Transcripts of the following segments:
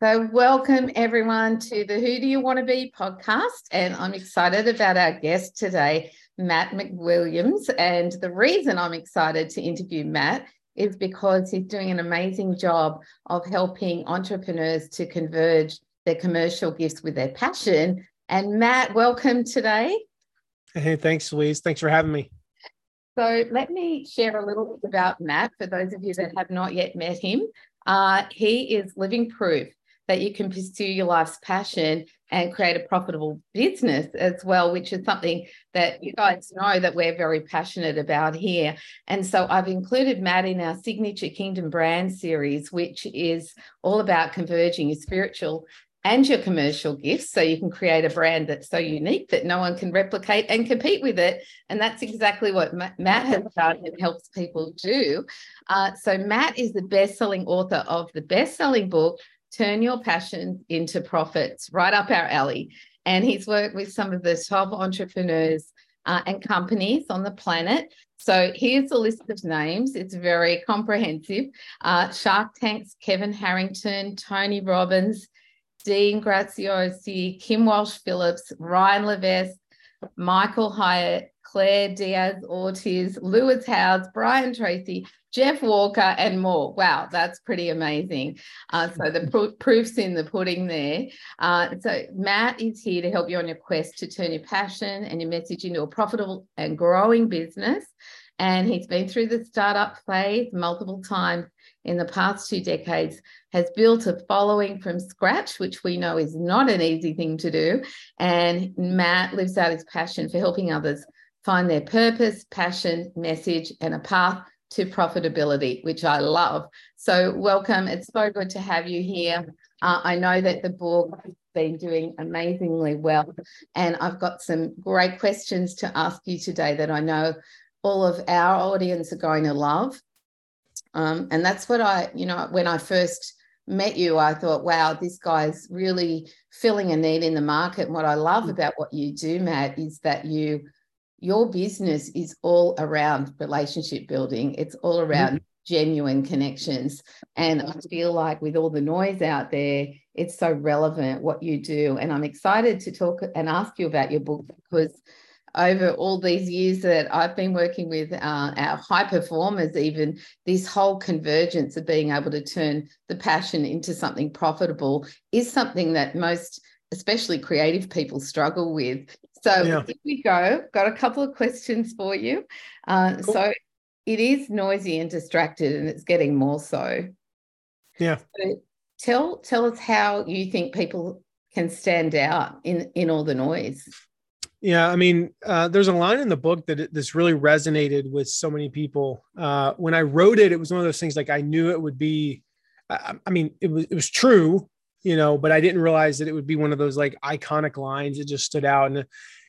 So welcome everyone to the Who Do You Want to Be podcast, and I'm excited about our guest today, Matt McWilliams. And the reason I'm excited to interview Matt is because he's doing an amazing job of helping entrepreneurs to converge their commercial gifts with their passion. And Matt, welcome today. Hey, thanks Louise. Thanks for having me. So let me share a little bit about Matt for those of you that have not yet met him. He is living proof that you can pursue your life's passion and create a profitable business as well, which is something that you guys know that we're very passionate about here. And so I've included Matt in our signature Kingdom Brand series, which is all about converging your spiritual and your commercial gifts so you can create a brand that's so unique that no one can replicate and compete with it. And that's exactly what Matt has done and helps people do. So Matt is the best-selling author of the best-selling book, Turn Your Passions Into Profits, right up our alley. And he's worked with some of the top entrepreneurs and companies on the planet. So here's a list of names. It's very comprehensive. Shark Tank's Kevin Harrington, Tony Robbins, Dean Graziosi, Kim Walsh Phillips, Ryan Levesque, Michael Hyatt, Claire Diaz-Ortiz, Lewis Howes, Brian Tracy, Jeff Walker, and more. Wow, that's pretty amazing. So the proof's in the pudding there. So Matt is here to help you on your quest to turn your passion and your message into a profitable and growing business. And he's been through the startup phase multiple times in the past 2 decades, has built a following from scratch, which we know is not an easy thing to do. And Matt lives out his passion for helping others find their purpose, passion, message, and a path to profitability, which I love. So welcome. It's so good to have you here. I know that the book has been doing amazingly well, and I've got some great questions to ask you today that I know all of our audience are going to love. And that's what when I first met you, I thought, wow, this guy's really filling a need in the market. And what I love about what you do, Matt, is that your business is all around relationship building. It's all around genuine connections. And I feel like with all the noise out there, it's so relevant what you do. And I'm excited to talk and ask you about your book because over all these years that I've been working with our high performers, even this whole convergence of being able to turn the passion into something profitable is something that most, especially creative people, struggle with. So here we go. Got a couple of questions for you. Cool. So it is noisy and distracted, and it's getting more so. Yeah. So tell us how you think people can stand out in all the noise. Yeah, I mean, there's a line in the book this really resonated with so many people. When I wrote it, it was one of those things like I knew it would be, it was true, but I didn't realize that it would be one of those like iconic lines that just stood out.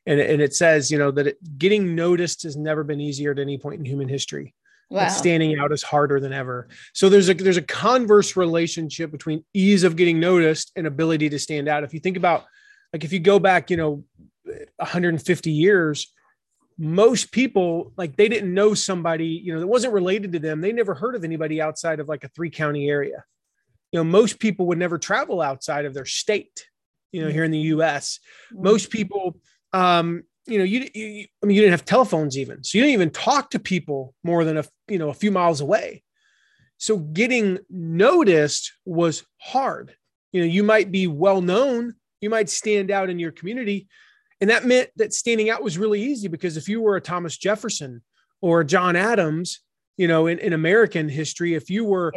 And it says, that getting noticed has never been easier at any point in human history. Wow. But standing out is harder than ever. So there's a converse relationship between ease of getting noticed and ability to stand out. If you think about, like, if you go back, 150 years, most people, like, they didn't know somebody, that wasn't related to them. They never heard of anybody outside of like a 3-county area. Most people would never travel outside of their state, here in the US. Most people, you didn't have telephones even. So you didn't even talk to people more than a few miles away. So getting noticed was hard. You might be well known, you might stand out in your community. And that meant that standing out was really easy because if you were a Thomas Jefferson or John Adams, in American history, if you were,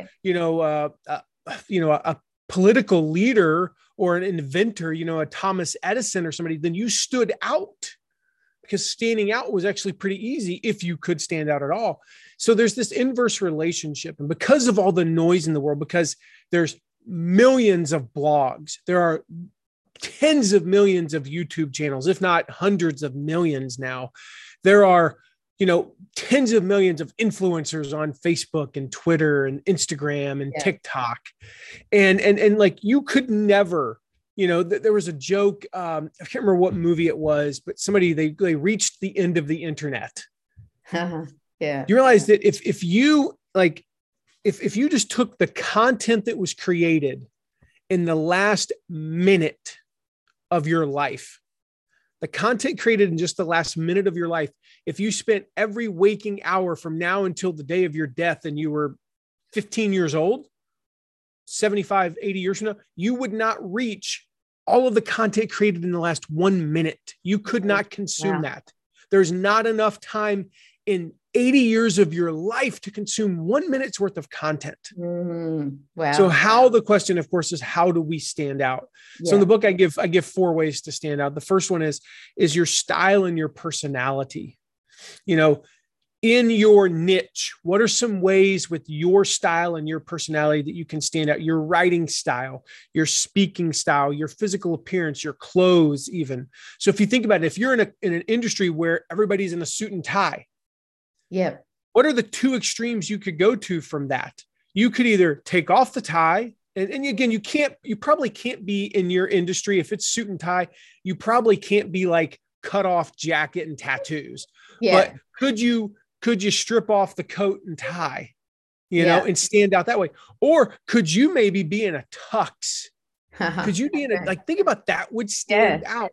a political leader or an inventor, a Thomas Edison or somebody, then you stood out because standing out was actually pretty easy if you could stand out at all. So there's this inverse relationship. And because of all the noise in the world, because there's millions of blogs, there are tens of millions of YouTube channels, if not hundreds of millions now. There are, tens of millions of influencers on Facebook and Twitter and Instagram and TikTok. And like, you could never, there was a joke, I can't remember what movie it was, but somebody, they reached the end of the internet. Yeah. You realize that if you just took the content that was created in the last minute of your life, the content created in just the last minute of your life, if you spent every waking hour from now until the day of your death and you were 15 years old, 75, 80 years from now, you would not reach all of the content created in the last 1 minute. You could not consume that. There's not enough time in 80 years of your life to consume 1 minute's worth of content. So how the question, of course, is how do we stand out? Yeah. So in the book, I give four ways to stand out. The first one is your style and your personality. You know, in your niche, what are some ways with your style and your personality that you can stand out? Your writing style, your speaking style, your physical appearance, your clothes even. So if you think about it, if you're in an industry where everybody's in a suit and tie, yeah, what are the two extremes you could go to from that? You could either take off the tie, and again, you probably can't be in your industry. If it's suit and tie, you probably can't be like cut off jacket and tattoos, but could you strip off the coat and tie, you know, and stand out that way? Or could you maybe be in a tux? Could you be in a, like, think about that would stand out.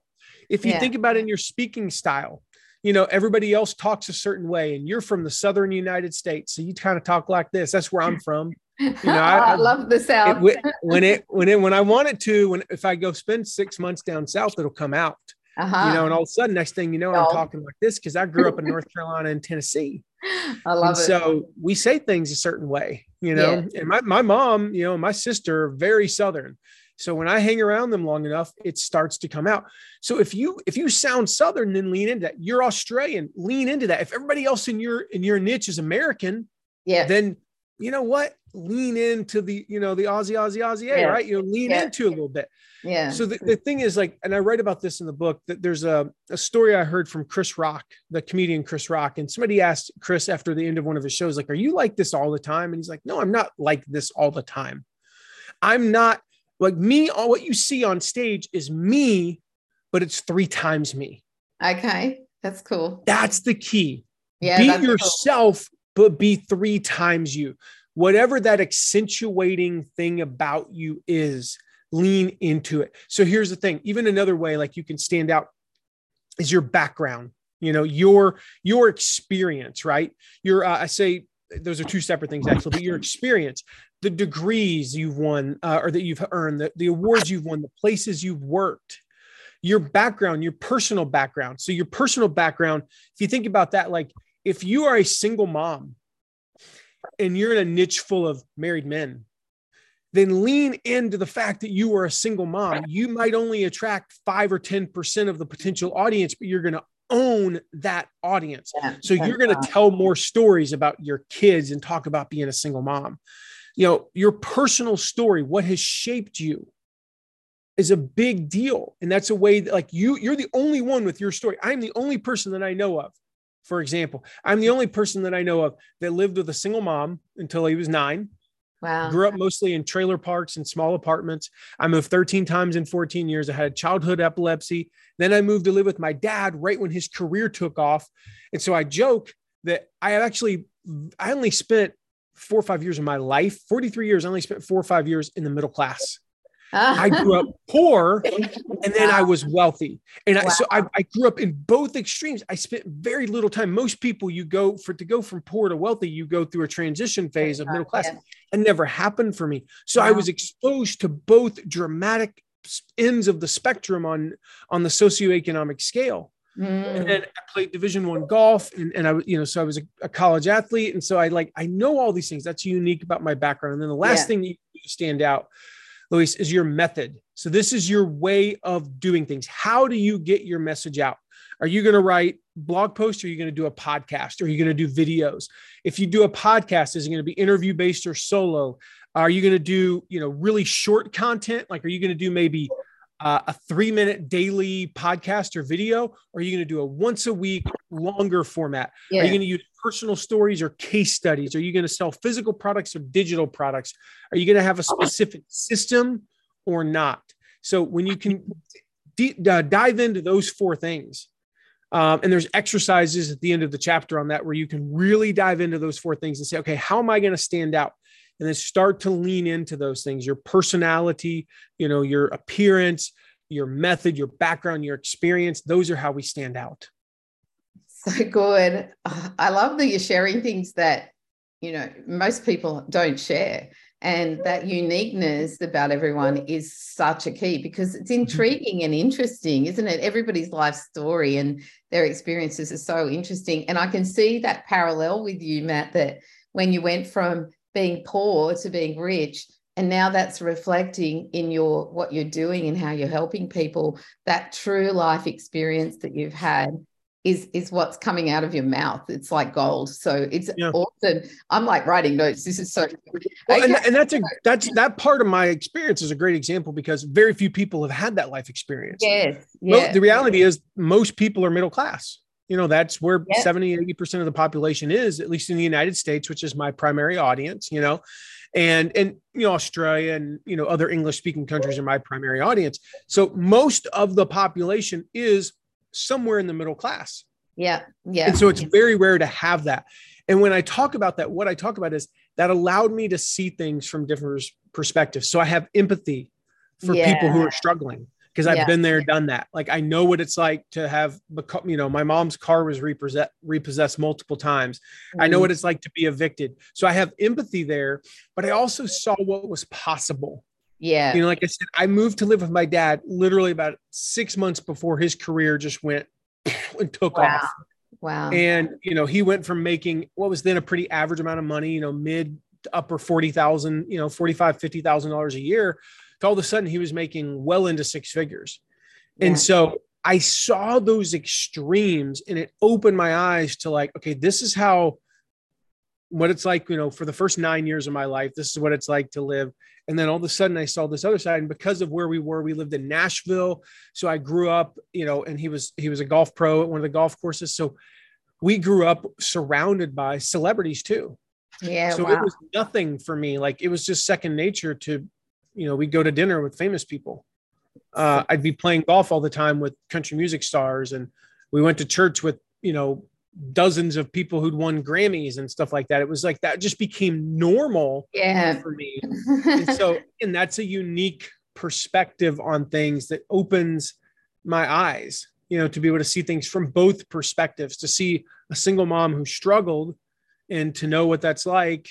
If you think about in your speaking style, you know, everybody else talks a certain way and you're from the Southern United States, so you kind of talk like this. That's where I'm from. You know, I love the South. When I want it to, if I go spend 6 months down South, it'll come out, you know, and all of a sudden, next thing you know, I'm talking like this because I grew up in North Carolina and Tennessee. I love it. So we say things a certain way, you know, and my mom, you know, my sister are very Southern. So when I hang around them long enough, it starts to come out. So if you sound Southern, then lean into that. You're Australian, lean into that. If everybody else in your niche is American, then you know what? Lean into the, you know, the Aussie, right? You know, lean into a little bit. Yeah. So the thing is, like, and I write about this in the book, that there's a story I heard from Chris Rock, the comedian Chris Rock. And somebody asked Chris after the end of one of his shows, like, are you like this all the time? And he's like, no, I'm not like this all the time. I'm not. Like me, all what you see on stage is me, but it's 3 times me. Okay. That's cool. That's the key. Yeah, be yourself, but be 3 times you. Whatever that accentuating thing about you is, lean into it. So here's the thing. Even another way, like, you can stand out is your background, you know, your experience, right? Your, I say, those are two separate things actually, but your experience, the degrees you've won or that you've earned, the awards you've won, the places you've worked, your background, your personal background. So your personal background, if you think about that, like if you are a single mom and you're in a niche full of married men, then lean into the fact that you are a single mom. You might only attract 5 or 10% of the potential audience, but you're going to own that audience. So you're going to tell more stories about your kids and talk about being a single mom. You know, your personal story, what has shaped you is a big deal. And that's a way that, like, you're the only one with your story. I'm the only person that I know of. For example, I'm the only person that I know of that lived with a single mom until he was 9. Wow. Grew up mostly in trailer parks and small apartments. I moved 13 times in 14 years. I had childhood epilepsy. Then I moved to live with my dad right when his career took off. And so I joke that I only spent 4 or 5 years of my life, 43 years, I only spent 4 or 5 years in the middle class. I grew up poor and then I was wealthy. And I grew up in both extremes. I spent very little time. Most people to go from poor to wealthy, you go through a transition phase of middle class. It never happened for me. So I was exposed to both dramatic ends of the spectrum on the socioeconomic scale. And then I played Division I golf and I, you know, so I was a college athlete. And so I know all these things. That's unique about my background. And then the last thing that you do to stand out, Louise, is your method. So this is your way of doing things. How do you get your message out? Are you going to write blog posts? Or are you going to do a podcast? Or are you going to do videos? If you do a podcast, is it going to be interview based or solo? Are you going to do, you know, really short content? Like, are you going to do maybe a 3-minute daily podcast or video? Or are you going to do a once a week longer format? Yeah. Are you going to use personal stories or case studies? Are you going to sell physical products or digital products? Are you going to have a specific system or not? So when you can dive into those 4 things, and there's exercises at the end of the chapter on that, where you can really dive into those 4 things and say, okay, how am I going to stand out? and then start to lean into those things, your personality, you know, your appearance, your method, your background, your experience. Those are how we stand out. So good. I love that you're sharing things that, you know, most people don't share. And that uniqueness about everyone is such a key, because it's intriguing and interesting, isn't it? Everybody's life story and their experiences are so interesting. And I can see that parallel with you, Matt, that when you went from being poor to being rich, and now that's reflecting in your what you're doing and how you're helping people, that true life experience that you've had is what's coming out of your mouth. It's like gold. So it's awesome. I'm like writing notes. This is so cool. Well, okay. And that part of my experience is a great example, because very few people have had that life experience. Yes. Well, the reality is most people are middle class. You know, that's where 70-80% of the population is, at least in the United States, which is my primary audience, you know, and, you know, Australia and, you know, other English speaking countries are my primary audience. So most of the population is somewhere in the middle class. Yeah. Yeah. And so it's very rare to have that. And when I talk about that, what I talk about is that allowed me to see things from different perspectives. So I have empathy for people who are struggling, because I've been there, done that. Like, I know what it's like to have, you know, my mom's car was repossessed multiple times. Mm-hmm. I know what it's like to be evicted. So I have empathy there, but I also saw what was possible. Yeah. You know, like I said, I moved to live with my dad literally about 6 months before his career just went and took off. Wow. And, you know, he went from making what was then a pretty average amount of money, you know, mid to upper 40,000, you know, $45,000, $50,000 a year, to all of a sudden he was making well into six figures. Yeah. And so I saw those extremes, and it opened my eyes to like, okay, this is what it's like, you know, for the first 9 years of my life, this is what it's like to live. And then all of a sudden I saw this other side, and because of where we were, we lived in Nashville. So I grew up, you know, and he was a golf pro at one of the golf courses. So we grew up surrounded by celebrities too. Yeah. So it was nothing for me. Like, it was just second nature to, you know, we'd go to dinner with famous people. I'd be playing golf all the time with country music stars. And we went to church with, you know, dozens of people who'd won Grammys and stuff like that. It was like that just became normal for me. And so, and that's a unique perspective on things that opens my eyes, you know, to be able to see things from both perspectives, to see a single mom who struggled and to know what that's like,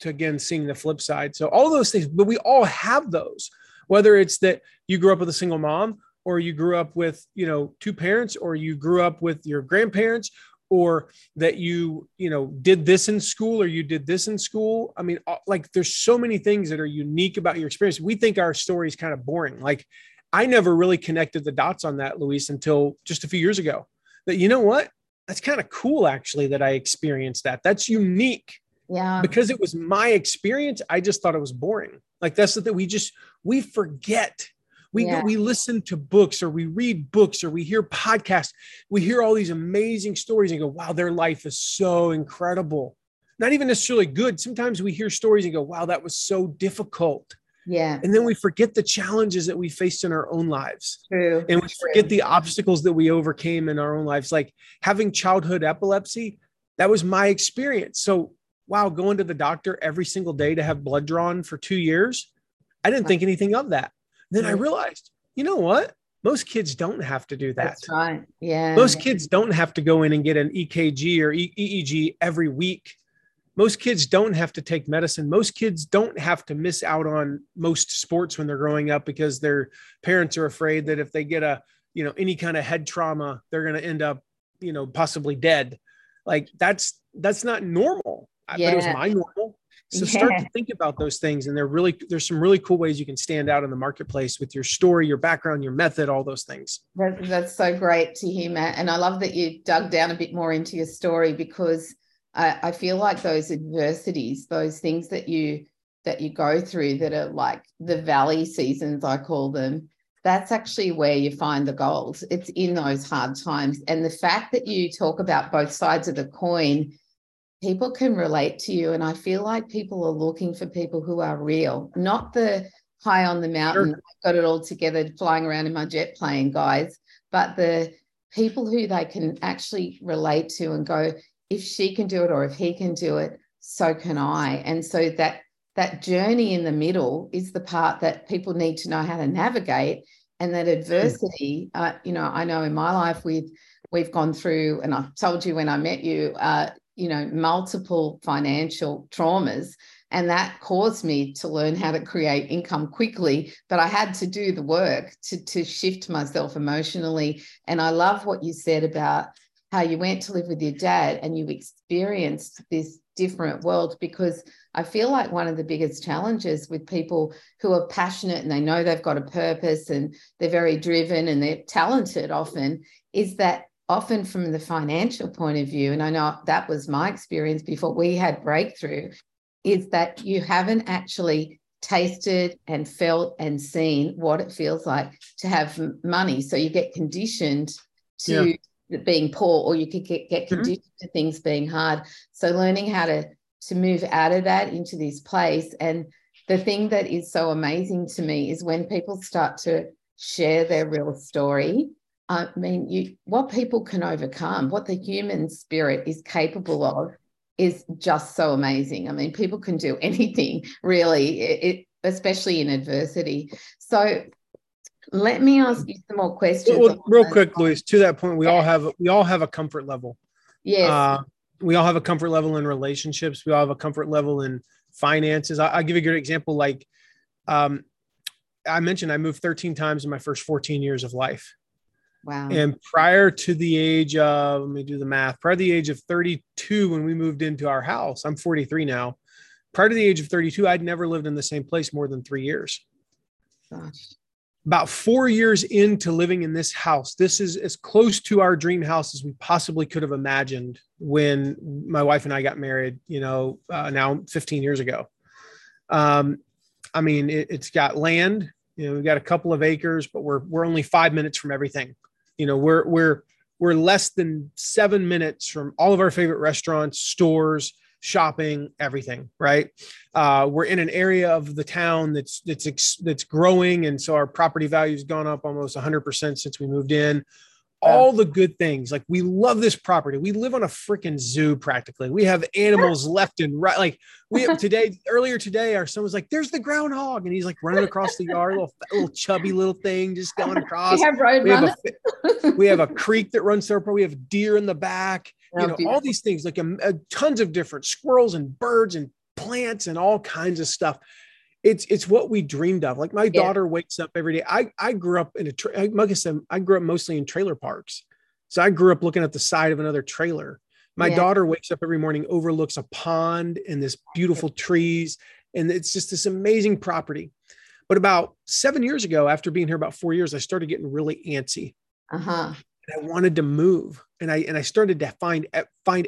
to again, seeing the flip side. So all those things, but we all have those, whether it's that you grew up with a single mom, or you grew up with, you know, two parents, or you grew up with your grandparents, or that you know, did this in school, or you did this in school. I mean, like, there's so many things that are unique about your experience. We think our story is kind of boring. Like, I never really connected the dots on that, Louise, until just a few years ago. But you know what? That's kind of cool, actually, that I experienced that. That's unique. Yeah. Because it was my experience. I just thought it was boring. Like, that's the thing. We forget. We listen to books, or we read books, or we hear podcasts. We hear all these amazing stories and go, wow, their life is so incredible. Not even necessarily good. Sometimes we hear stories and go, wow, that was so difficult. Yeah. And then we forget the challenges that we faced in our own lives. True. And we forget the obstacles that we overcame in our own lives. Like, having childhood epilepsy, that was my experience. So, wow, going to the doctor every single day to have blood drawn for 2 years, I didn't think anything of that. Then I realized, you know what? Most kids don't have to do that. That's right. Yeah. Most kids don't have to go in and get an EKG or EEG every week. Most kids don't have to take medicine. Most kids don't have to miss out on most sports when they're growing up, because their parents are afraid that if they get any kind of head trauma, they're going to end up, you know, possibly dead. Like, that's not normal. Yeah. But it was my normal. So start to think about those things. And there's some really cool ways you can stand out in the marketplace with your story, your background, your method, all those things. That's so great to hear, Matt. And I love that you dug down a bit more into your story, because I feel like those adversities, those things that you go through that are like the valley seasons, I call them, that's actually where you find the gold. It's in those hard times. And the fact that you talk about both sides of the coin, people can relate to you, and I feel like people are looking for people who are real, not the high on the mountain, sure, I've got it all together, flying around in my jet plane, guys, but the people who they can actually relate to and go, if she can do it or if he can do it, so can I. And so that that journey in the middle is the part that people need to know how to navigate, and that adversity, I know in my life we've gone through, and I've told you when I met you, multiple financial traumas, and that caused me to learn how to create income quickly, but I had to do the work to shift myself emotionally. And I love what you said about how you went to live with your dad and you experienced this different world, because I feel like one of the biggest challenges with people who are passionate and they know they've got a purpose and they're very driven and they're talented often is that often from the financial point of view, and I know that was my experience before we had Breakthrough, is that you haven't actually tasted and felt and seen what it feels like to have money. So you get conditioned to being poor, or you could get conditioned to things being hard. So learning how to move out of that into this place. And the thing that is so amazing to me is when people start to share their real story. I mean, what people can overcome, what the human spirit is capable of is just so amazing. I mean, people can do anything, really, especially in adversity. So let me ask you some more questions. Well, real quick, Louise, to that point, we all have a comfort level. Yes. We all have a comfort level in relationships. We all have a comfort level in finances. I'll give you a good example. Like I mentioned, I moved 13 times in my first 14 years of life. Wow. And prior to the age of, let me do the math, prior to the age of 32, when we moved into our house, I'm 43 now. Prior to the age of 32, I'd never lived in the same place more than 3 years. Gosh. About 4 years into living in this house, this is as close to our dream house as we possibly could have imagined when my wife and I got married, now 15 years ago. It's got land, we've got a couple of acres, but we're only 5 minutes from everything. We're less than 7 minutes from all of our favorite restaurants, stores, shopping, everything, right? We're in an area of the town that's growing. And so our property value has gone up almost 100% since we moved in. All the good things. Like, we love this property. We live on a freaking zoo practically. We have animals left and right. Like, we have earlier today, our son was like, there's the groundhog. And he's like running across the yard, little chubby little thing just going across. We have a creek that runs through. We have deer in the back, all these things, like tons of different squirrels and birds and plants and all kinds of stuff. It's what we dreamed of. Like, my daughter wakes up every day. I grew up I grew up mostly in trailer parks. So I grew up looking at the side of another trailer. My daughter wakes up every morning, overlooks a pond and this beautiful trees. And it's just this amazing property. But about 7 years ago, after being here about 4 years, I started getting really antsy. And I wanted to move. And I started to find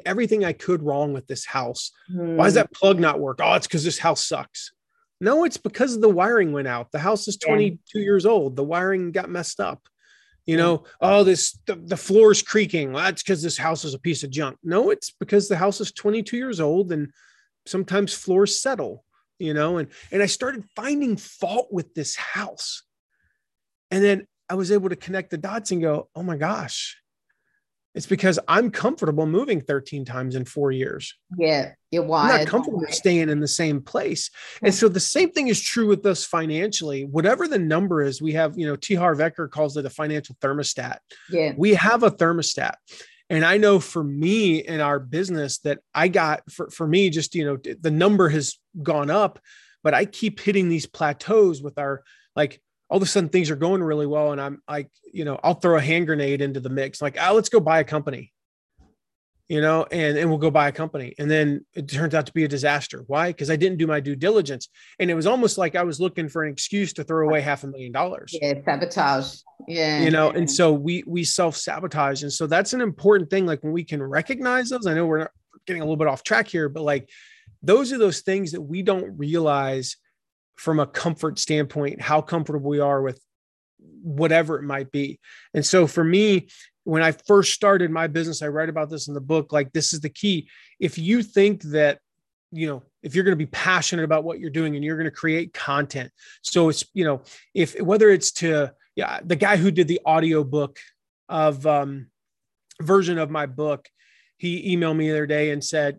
everything I could wrong with this house. Why does that plug not work? Oh, it's because this house sucks. No, it's because the wiring went out. The house is 22 years old. The wiring got messed up. The floor's creaking. Well, that's because this house is a piece of junk. No, it's because the house is 22 years old and sometimes floors settle, and I started finding fault with this house. And then I was able to connect the dots and go, oh my gosh, it's because I'm comfortable moving 13 times in 4 years. Yeah. You're wired. I'm not comfortable staying in the same place. And so the same thing is true with us financially. Whatever the number is, we have, T. Harv Eker calls it a financial thermostat. Yeah. We have a thermostat. And I know for me in our business that I got for me, just, the number has gone up, but I keep hitting these plateaus with our, like, all of a sudden things are going really well. And I'm like, I'll throw a hand grenade into the mix. Like, let's go buy a company, and we'll go buy a company. And then it turns out to be a disaster. Why? Because I didn't do my due diligence. And it was almost like I was looking for an excuse to throw away $500,000. Yeah. Sabotage. Yeah. And so we self-sabotage. And so that's an important thing. Like, when we can recognize those, I know we're getting a little bit off track here, but like, those are those things that we don't realize from a comfort standpoint, how comfortable we are with whatever it might be. And so for me, when I first started my business, I write about this in the book, like, this is the key. If you think that, if you're going to be passionate about what you're doing and you're going to create content. So it's, whether it's to the guy who did the audiobook version of my book, he emailed me the other day and said,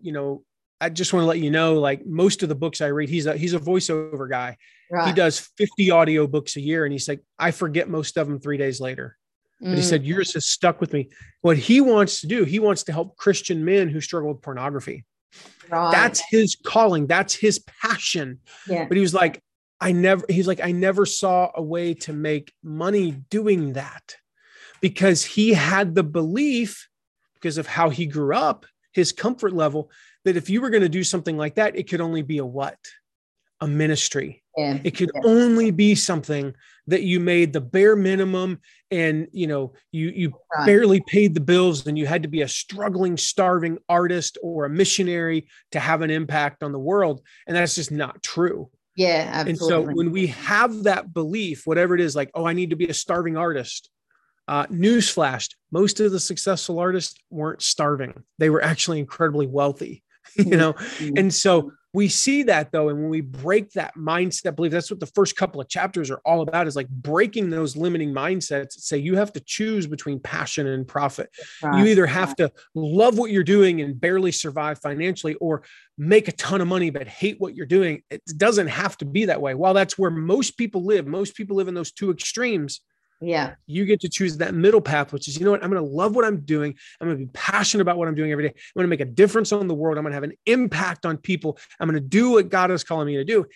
I just want to let you know, like most of the books I read, he's a voiceover guy. Right. He does 50 audio books a year. And he's like, I forget most of them 3 days later. But he said, yours has stuck with me. What he wants to do, he wants to help Christian men who struggle with pornography. Right. That's his calling. That's his passion. Yeah. But he was like, I never saw a way to make money doing that, because he had the belief, because of how he grew up, his comfort level, that if you were going to do something like that, it could only be a ministry. Yeah. It could only be something that you made the bare minimum, and you barely paid the bills, and you had to be a struggling, starving artist or a missionary to have an impact on the world. And that's just not true. Yeah, absolutely. And so when we have that belief, whatever it is, like, oh, I need to be a starving artist. Newsflash, most of the successful artists weren't starving. They were actually incredibly wealthy, And so we see that, though. And when we break that mindset belief, that's what the first couple of chapters are all about, is like breaking those limiting mindsets. Say you have to choose between passion and profit. Right. You either have to love what you're doing and barely survive financially, or make a ton of money but hate what you're doing. It doesn't have to be that way. While that's where most people live. Most people live in those two extremes. Yeah. You get to choose that middle path, which is, you know what? I'm going to love what I'm doing. I'm going to be passionate about what I'm doing every day. I'm going to make a difference on the world. I'm going to have an impact on people. I'm going to do what God is calling me to do.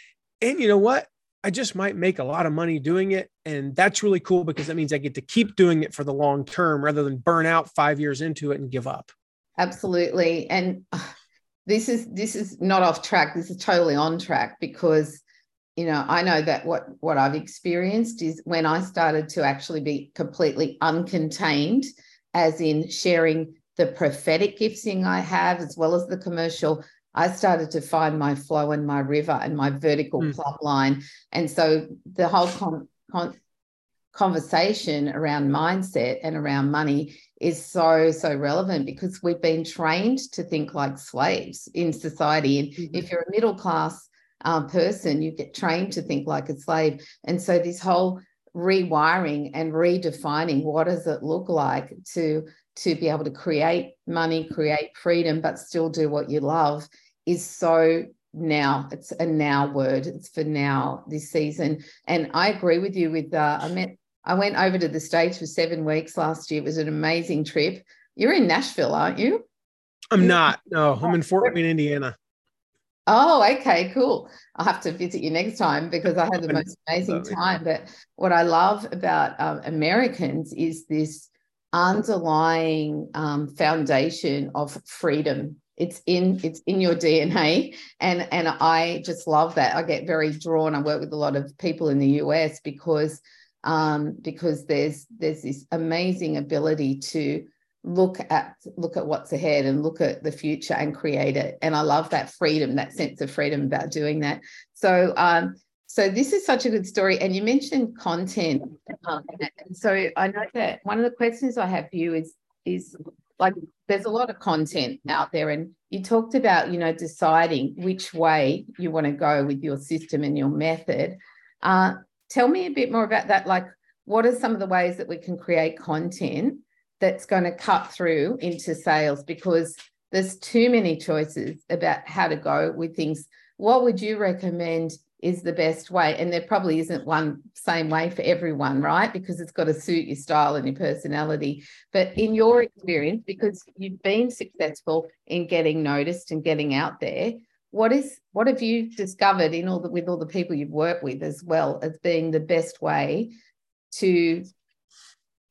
And you know what? I just might make a lot of money doing it. And that's really cool, because that means I get to keep doing it for the long term rather than burn out 5 years into it and give up. Absolutely. And this is not off track. This is totally on track, because I know that what I've experienced is when I started to actually be completely uncontained, as in sharing the prophetic gifting I have, as well as the commercial, I started to find my flow and my river and my vertical plumb line. And so the whole conversation around mindset and around money is so, so relevant, because we've been trained to think like slaves in society. And if you're a middle class person, you get trained to think like a slave. And so this whole rewiring and redefining, what does it look like to be able to create money, create freedom, but still do what you love, is so now. It's a now word. It's for now, this season. And I agree with you with, I went over to the States for 7 weeks last year. It was an amazing trip. You're in Nashville, aren't you? I'm not. No, I'm in Fort Wayne, Indiana. Oh, okay, cool. I'll have to visit you next time, because I had the most amazing time. But what I love about Americans is this underlying foundation of freedom. It's in your DNA. And I just love that. I get very drawn. I work with a lot of people in the US, because there's this amazing ability to look at what's ahead and look at the future and create it. And I love that freedom, that sense of freedom about doing that. So this is such a good story. And you mentioned content. And so I know that one of the questions I have for you is like, there's a lot of content out there, and you talked about, deciding which way you want to go with your system and your method. Tell me a bit more about that. Like, what are some of the ways that we can create content that's going to cut through into sales? Because there's too many choices about how to go with things. What would you recommend is the best way? And there probably isn't one same way for everyone, right? Because it's got to suit your style and your personality. But in your experience, because you've been successful in getting noticed and getting out there, what have you discovered with all the people you've worked with, as well as being the best way to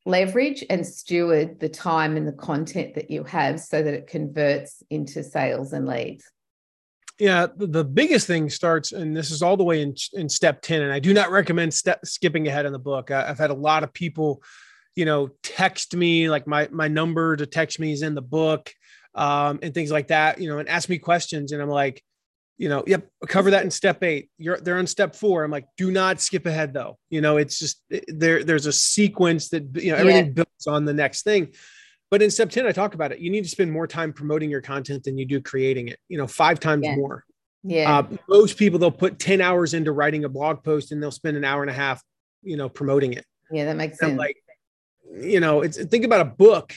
leverage and steward the time and the content that you have so that it converts into sales and leads? Yeah, the biggest thing starts, and this is all the way in step 10, and I do not recommend skipping ahead in the book. I've had a lot of people, text me, like my number to text me is in the book, and things like that, and ask me questions. And I'm like, yep, cover that in step 8. They're on step 4. I'm like, do not skip ahead though. It's just there's a sequence that, everything builds on the next thing. But in step 10, I talk about it. You need to spend more time promoting your content than you do creating it, 5 times more. Yeah. Most people, they'll put 10 hours into writing a blog post and they'll spend an hour and a half, promoting it. Yeah. That makes sense. Like, think about a book.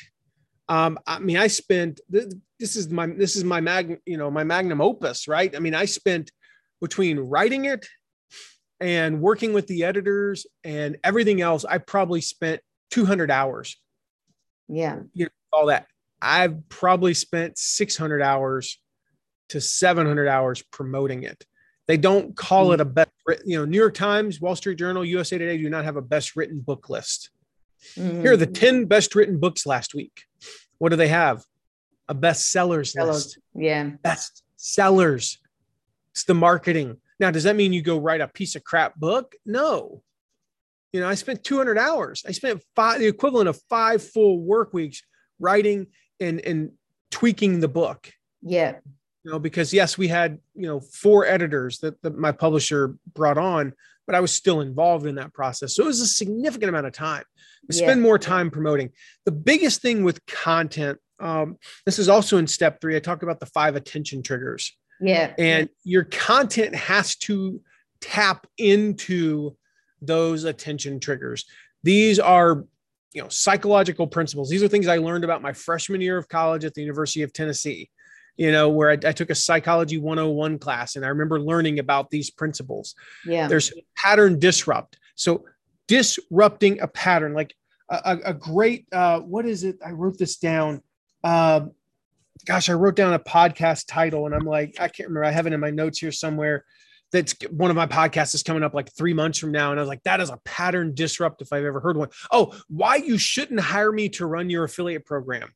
I mean, I spent, this is my magnum opus, right? I mean, I spent between writing it and working with the editors and everything else, I probably spent 200 hours. Yeah. You know, all that. I've probably spent 600 hours to 700 hours promoting it. They don't call it a best, you know, New York Times, Wall Street Journal, USA Today do not have a best written book list. Mm-hmm. Here are the 10 best written books last week. What do they have? A bestsellers list. Yeah. Best sellers. It's the marketing. Now, does that mean you go write a piece of crap book? No. You know, I spent 200 hours. I spent the equivalent of 5 full work weeks writing and tweaking the book. Yeah. You know, because yes, we had, you know, 4 editors that my publisher brought on, but I was still involved in that process. So it was a significant amount of time. I spend more time promoting. The biggest thing with content, this is also in step 3. I talked about the 5 attention triggers. Yeah. And your content has to tap into those attention triggers. These are, you know, psychological principles. These are things I learned about my freshman year of college at the University of Tennessee. You know, where I took a psychology 101 class and I remember learning about these principles. Yeah. There's pattern disrupt. So disrupting a pattern, like a great, what is it? I wrote this down. Gosh, I wrote down a podcast title and I'm like, I can't remember. I have it in my notes here somewhere. That's one of my podcasts is coming up like 3 months from now. And I was like, that is a pattern disrupt if I've ever heard one. Oh, why you shouldn't hire me to run your affiliate program.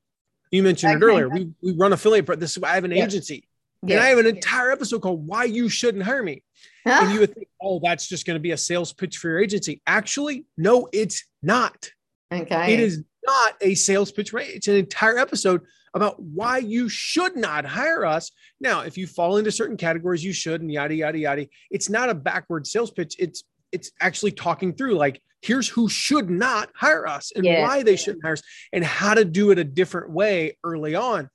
You mentioned it earlier. We run affiliate, but this I have an agency, and I have an entire episode called "Why You Shouldn't Hire Me." Huh? And you would think, "Oh, that's just going to be a sales pitch for your agency." Actually, no, it's not. Okay, it is not a sales pitch. Right? It's an entire episode about why you should not hire us. Now, if you fall into certain categories, you should, and yada yada yada. It's not a backward sales pitch. It's actually talking through like, here's who should not hire us and why they shouldn't hire us and how to do it a different way early on.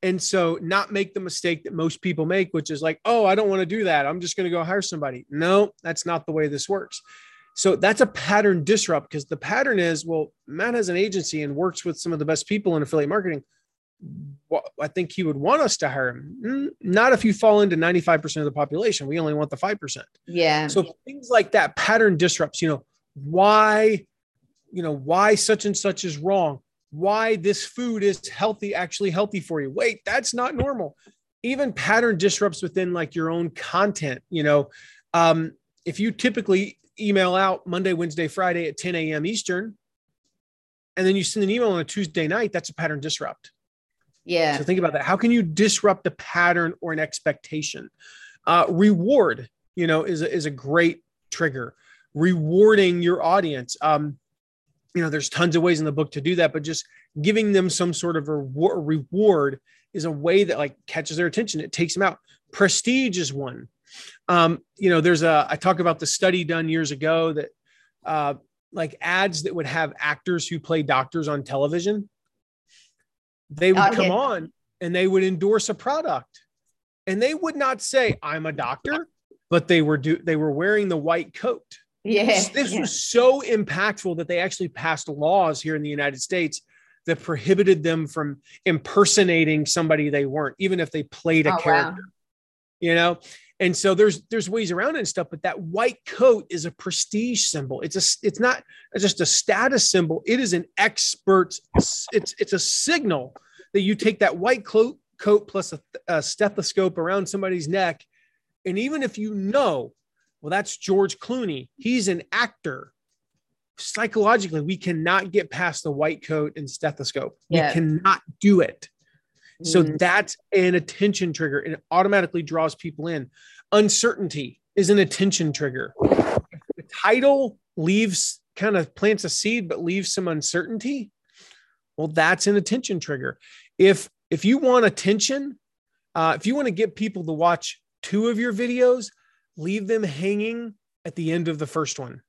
And so not make the mistake that most people make, which is like, oh, I don't want to do that. I'm just going to go hire somebody. No, that's not the way this works. So that's a pattern disrupt because the pattern is, well, Matt has an agency and works with some of the best people in affiliate marketing. Well, I think he would want us to hire him. Not if you fall into 95% of the population. We only want the 5%. Yeah. So things like that, pattern disrupts, you know, why such and such is wrong, why this food is actually healthy for you. Wait, that's not normal. Even pattern disrupts within like your own content. You know, if you typically email out Monday, Wednesday, Friday at 10 a.m. Eastern, and then you send an email on a Tuesday night, that's a pattern disrupt. Yeah. So think about that. How can you disrupt a pattern or an expectation? Reward, you know, is a great trigger. Rewarding your audience. You know, there's tons of ways in the book to do that, but just giving them some sort of reward is a way that like catches their attention. It takes them out. Prestige is one. You know, I talk about the study done years ago that like ads that would have actors who play doctors on television, they would come on and they would endorse a product and they would not say, I'm a doctor, but they were wearing the white coat. Yes. Yeah. This was so impactful that they actually passed laws here in the United States that prohibited them from impersonating somebody they weren't, even if they played a character, you know? And so there's ways around it and stuff, but that white coat is a prestige symbol. It's not just a status symbol. It is an expert. It's a signal that you take that white coat plus a stethoscope around somebody's neck. And even if you know, well, that's George Clooney, he's an actor. Psychologically, we cannot get past the white coat and stethoscope. Yeah. We cannot do it. Mm-hmm. So that's an attention trigger and it automatically draws people in. Uncertainty is an attention trigger. The title plants a seed, but leaves some uncertainty. Well, that's an attention trigger. If you want attention, if you want to get people to watch 2 of your videos, leave them hanging at the end of the first one.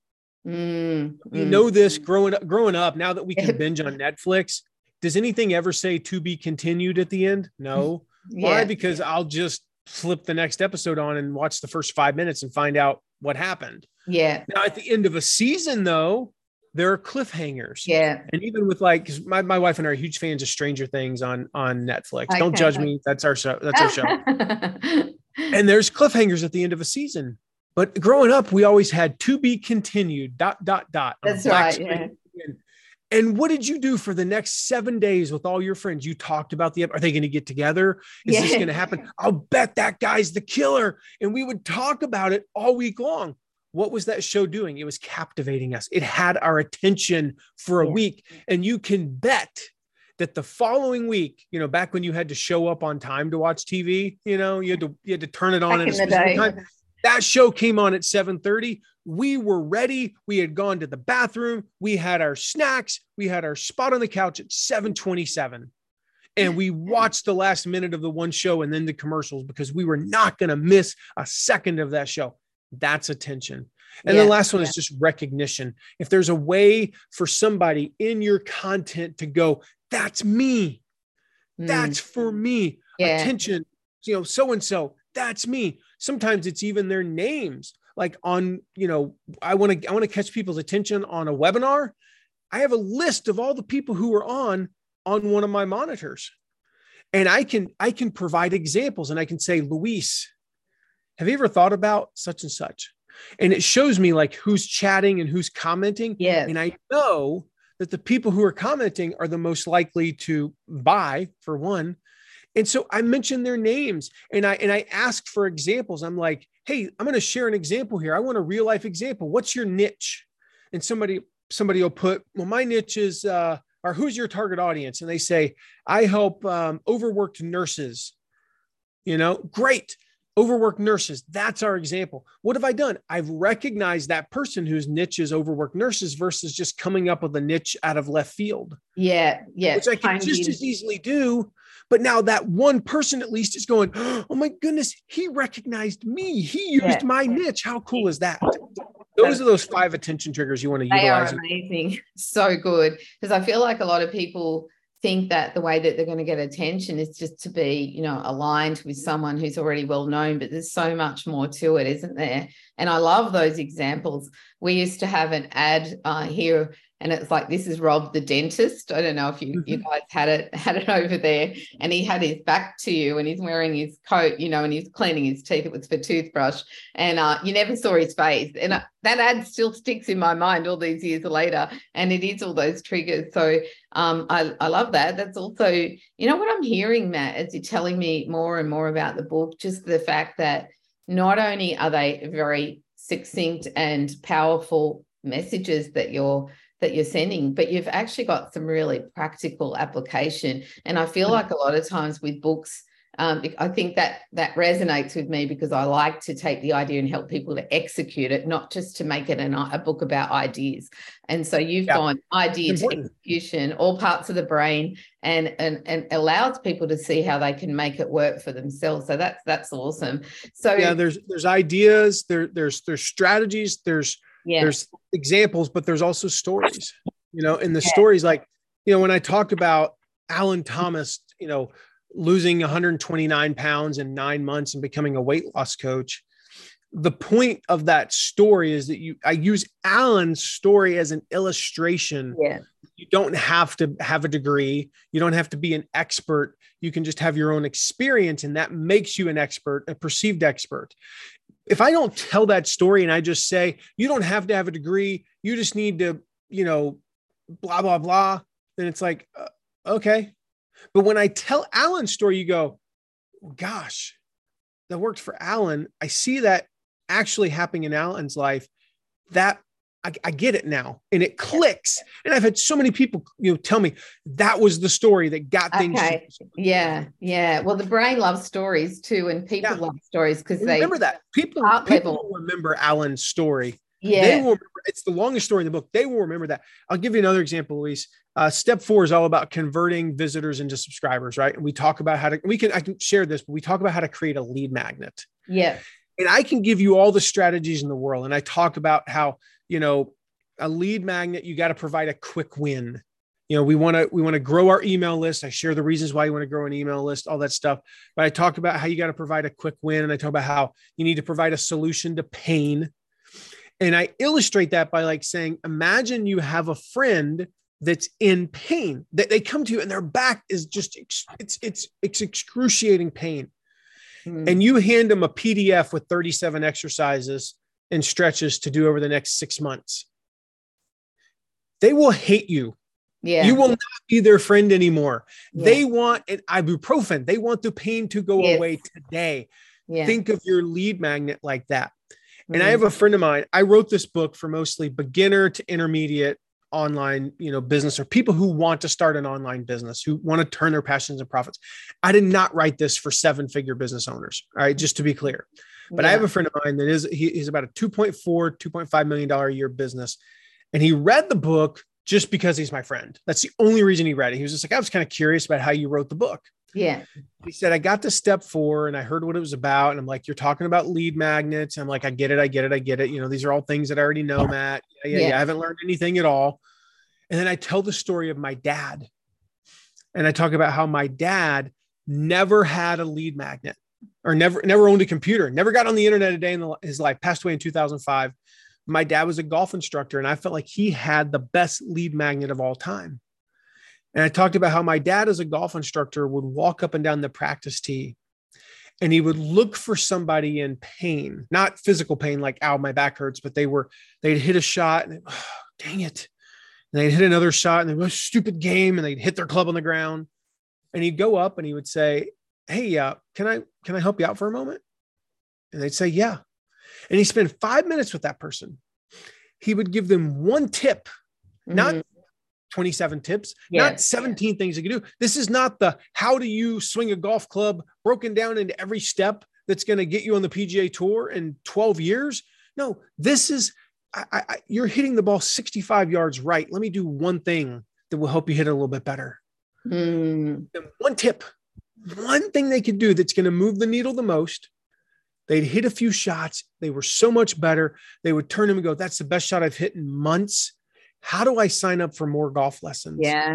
You know this growing up, now that we can binge on Netflix, does anything ever say to be continued at the end? No. Why? Because I'll just flip the next episode on and watch the first 5 minutes and find out what happened. Yeah. Now at the end of a season though, there are cliffhangers. Yeah. And even with like, cause my wife and I are huge fans of Stranger Things on Netflix. Okay. Don't judge me. That's our show. That's our show. And there's cliffhangers at the end of a season. But growing up, we always had to be continued, ... That's right. Yeah. And what did you do for the next 7 days with all your friends? You talked about are they going to get together? Is this going to happen? I'll bet that guy's the killer. And we would talk about it all week long. What was that show doing? It was captivating us. It had our attention for a week. And you can bet that the following week, you know, back when you had to show up on time to watch TV, you know, you had to turn it on back at a specific time. That show came on at 7:30. We were ready. We had gone to the bathroom. We had our snacks. We had our spot on the couch at 7:27. And we watched the last minute of the one show and then the commercials because we were not going to miss a second of that show. That's attention. And the last one is just recognition. If there's a way for somebody in your content to go, that's me. That's for me. Yeah. Attention, you know, so-and-so, that's me. Sometimes it's even their names. Like on, you know, I want to catch people's attention on a webinar. I have a list of all the people who are on one of my monitors. And I can provide examples and I can say, Louise, have you ever thought about such and such? And it shows me like who's chatting and who's commenting. Yeah. And I know that the people who are commenting are the most likely to buy, for one. And so I mention their names and I ask for examples. I'm like, hey, I'm going to share an example here. I want a real life example. What's your niche? And somebody will put, well, my niche is, or who's your target audience? And they say, I help overworked nurses, you know, great. Overworked nurses. That's our example. What have I done? I've recognized that person whose niche is overworked nurses versus just coming up with a niche out of left field. Yeah. Yeah. Which I can just as easily do. But now that one person at least is going, oh my goodness, he recognized me. He used my niche. How cool is that? Those are those 5 attention triggers you want to utilize. They are amazing. So good. Because I feel like a lot of people think that the way that they're going to get attention is just to be, you know, aligned with someone who's already well known, but there's so much more to it, isn't there? And I love those examples. We used to have an ad here and it's like, this is Rob the dentist. I don't know if you guys had it over there, and he had his back to you and he's wearing his coat, you know, and he's cleaning his teeth. It was for toothbrush, and you never saw his face. And that ad still sticks in my mind all these years later, and it is all those triggers. So I love that. That's also, you know, what I'm hearing, Matt, as you're telling me more and more about the book, just the fact that not only are they very succinct and powerful messages that you're sending, but you've actually got some really practical application. And I feel like a lot of times with books, I think that resonates with me because I like to take the idea and help people to execute it, not just to make it a book about ideas. And so you've gone idea to execution, all parts of the brain, and allows people to see how they can make it work for themselves. So that's awesome. So yeah, there's ideas, there's strategies, there's examples, but there's also stories, you know, and the stories, like, you know, when I talk about Alan Thomas, you know, losing 129 pounds in 9 months and becoming a weight loss coach. The point of that story is that I use Alan's story as an illustration. Yeah. You don't have to have a degree. You don't have to be an expert. You can just have your own experience. And that makes you an expert, a perceived expert. If I don't tell that story and I just say, you don't have to have a degree, you just need to, you know, blah, blah, blah. Then it's like, okay. But when I tell Alan's story, you go, well, gosh, that worked for Alan. I see that actually happening in Alan's life. That I get it now. And it clicks. And I've had so many people, you know, tell me that was the story that got things. Okay. Yeah. Yeah. Well, the brain loves stories too. And people love stories because they remember that people remember Alan's story. Yeah. They will, it's the longest story in the book. They will remember that. I'll give you another example, Louise. Step 4 is all about converting visitors into subscribers, right? And we talk about I can share this, but we talk about how to create a lead magnet. Yeah. And I can give you all the strategies in the world. And I talk about how, you know, a lead magnet, you got to provide a quick win. You know, we want to grow our email list. I share the reasons why you want to grow an email list, all that stuff. But I talk about how you got to provide a quick win. And I talk about how you need to provide a solution to pain. And I illustrate that by like saying, imagine you have a friend that's in pain, that they come to you and their back is just, it's excruciating pain. Mm. And you hand them a PDF with 37 exercises and stretches to do over the next 6 months. They will hate you. Yeah. You will not be their friend anymore. Yeah. They want an ibuprofen. They want the pain to go away today. Yeah. Think of your lead magnet like that. Mm-hmm. And I have a friend of mine. I wrote this book for mostly beginner to intermediate online, you know, business, or people who want to start an online business, who want to turn their passions into profits. I did not write this for 7-figure business owners. All right. Just to be clear, but I have a friend of mine that is, he's about a $2.5 million a year business. And he read the book just because he's my friend. That's the only reason he read it. He was just like, I was kind of curious about how you wrote the book. Yeah. He said, I got to step 4 and I heard what it was about. And I'm like, you're talking about lead magnets. I'm like, I get it. You know, these are all things that I already know, Matt. Yeah. I haven't learned anything at all. And then I tell the story of my dad. And I talk about how my dad never had a lead magnet or never owned a computer, never got on the internet a day in his life, passed away in 2005. My dad was a golf instructor and I felt like he had the best lead magnet of all time. And I talked about how my dad as a golf instructor would walk up and down the practice tee and he would look for somebody in pain, not physical pain, like, ow, my back hurts, but they'd hit a shot and oh, dang it. And they'd hit another shot and they'd go, stupid game. And they'd hit their club on the ground and he'd go up and he would say, hey, can I help you out for a moment? And they'd say, yeah. And he spent 5 minutes with that person. He would give them one tip, not 27 tips, not 17 things you can do. This is not the how do you swing a golf club broken down into every step that's going to get you on the PGA Tour in 12 years. No, this is, you're hitting the ball 65 yards right. Let me do one thing that will help you hit it a little bit better. Mm. One tip, one thing they could do that's going to move the needle the most. They'd hit a few shots. They were so much better. They would turn them and go, that's the best shot I've hit in months. How do I sign up for more golf lessons? Yeah.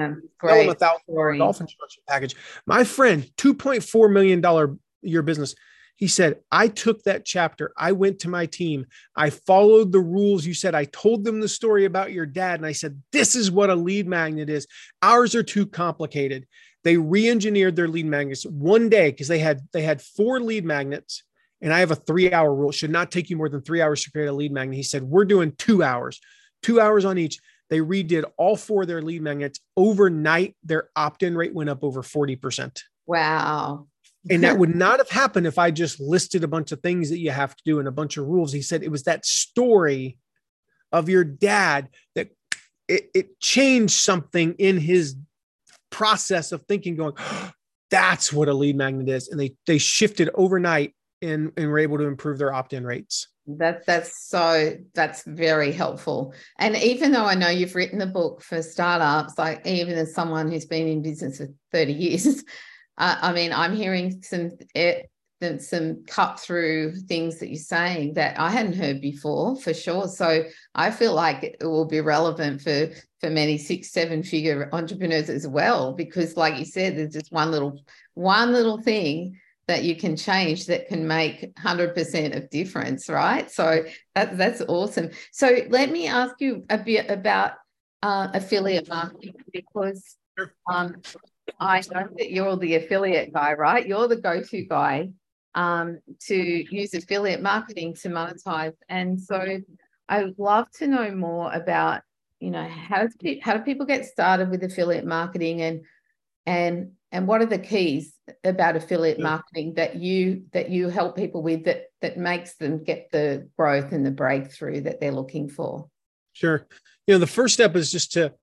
Tell them $1,000 golf instruction package. My friend, $2.4 million a year business. He said, I took that chapter. I went to my team. I followed the rules. You said, I told them the story about your dad. And I said, this is what a lead magnet is. Ours are too complicated. They re-engineered their lead magnets one day because they had 4 lead magnets. And I have a 3-hour rule. It should not take you more than 3 hours to create a lead magnet. He said, we're doing 2 hours, 2 hours on each. They redid all 4 of their lead magnets. Overnight, their opt-in rate went up over 40%. Wow. And that would not have happened if I just listed a bunch of things that you have to do and a bunch of rules. He said, it was that story of your dad that it changed something in his process of thinking, going, oh, that's what a lead magnet is. And they shifted overnight. And were able to improve their opt-in rates. That's very helpful. And even though I know you've written the book for startups, like even as someone who's been in business for 30 years, I mean, I'm hearing some cut through things that you're saying that I hadn't heard before, for sure. So I feel like it will be relevant for many 6-7 figure entrepreneurs as well, because like you said, there's just one little thing that you can change that can make 100% of difference, right? So that's awesome. So let me ask you a bit about affiliate marketing, because I know that you're the affiliate guy, right? You're the go-to guy to use affiliate marketing to monetize. And so I would love to know more about, you know, how do people get started with affiliate marketing and what are the keys about affiliate marketing that you help people with that makes them get the growth and the breakthrough that they're looking for? Sure. You know, the first step is just to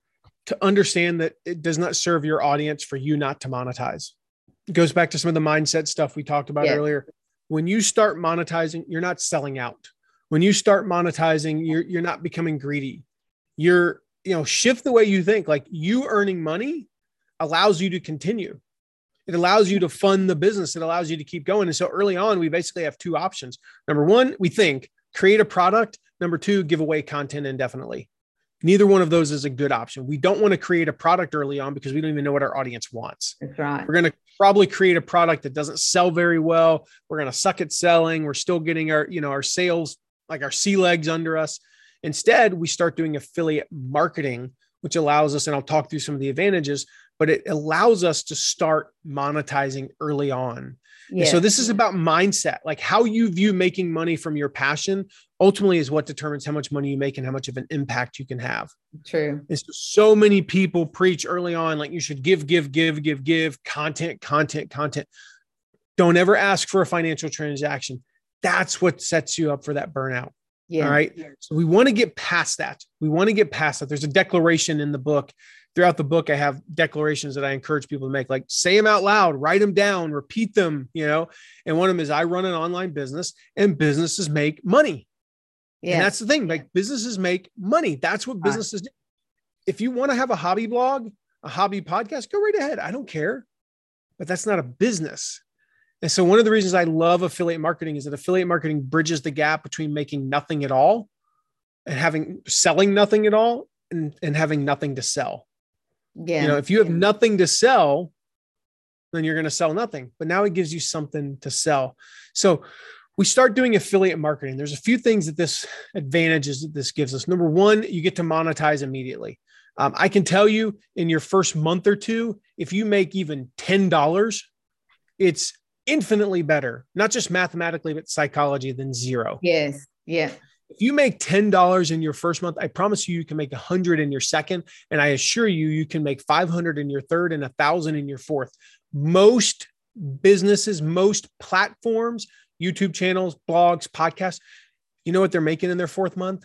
understand that it does not serve your audience for you not to monetize. It goes back to some of the mindset stuff we talked about earlier. When you start monetizing, you're not selling out. When you start monetizing, you're not becoming greedy. Shift the way you think. Like, you earning money allows you to continue. It allows you to fund the business. It allows you to keep going. And so early on, we basically have 2 options. Number 1, we think, create a product. Number 2, give away content indefinitely. Neither one of those is a good option. We don't want to create a product early on because we don't even know what our audience wants. That's right. We're going to probably create a product that doesn't sell very well. We're going to suck at selling. We're still getting our sales, like our sea legs under us. Instead, we start doing affiliate marketing, which allows us, and I'll talk through some of the advantages, but it allows us to start monetizing early on. Yeah. So this is about mindset, like how you view making money from your passion ultimately is what determines how much money you make and how much of an impact you can have. True. And so many people preach early on, like you should give content. Don't ever ask for a financial transaction. That's what sets you up for that burnout. Yeah. All right. So we want to get past that. There's a declaration in the book. Throughout the book, I have declarations that I encourage people to make, like say them out loud, write them down, repeat them, you know, and one of them is I run an online business and businesses make money. Yeah. And that's the thing, like businesses make money. That's what businesses do. If you want to have a hobby blog, a hobby podcast, go right ahead. I don't care, but that's not a business. And so one of the reasons I love affiliate marketing is that affiliate marketing bridges the gap between making nothing at all and selling nothing at all and having nothing to sell. Yeah. You know, if you have nothing to sell, then you're going to sell nothing, but now it gives you something to sell. So we start doing affiliate marketing. There's a few things that this advantages that this gives us. Number one, you get to monetize immediately. I can tell you in your first month or two, if you make even $10, it's infinitely better, not just mathematically, but psychology than zero. Yes. Yeah. If you make $10 in your first month, I promise you, you can make 100 in your second. And I assure you, you can make 500 in your third and 1,000 in your fourth. Most businesses, most platforms, YouTube channels, blogs, podcasts, you know what they're making in their fourth month?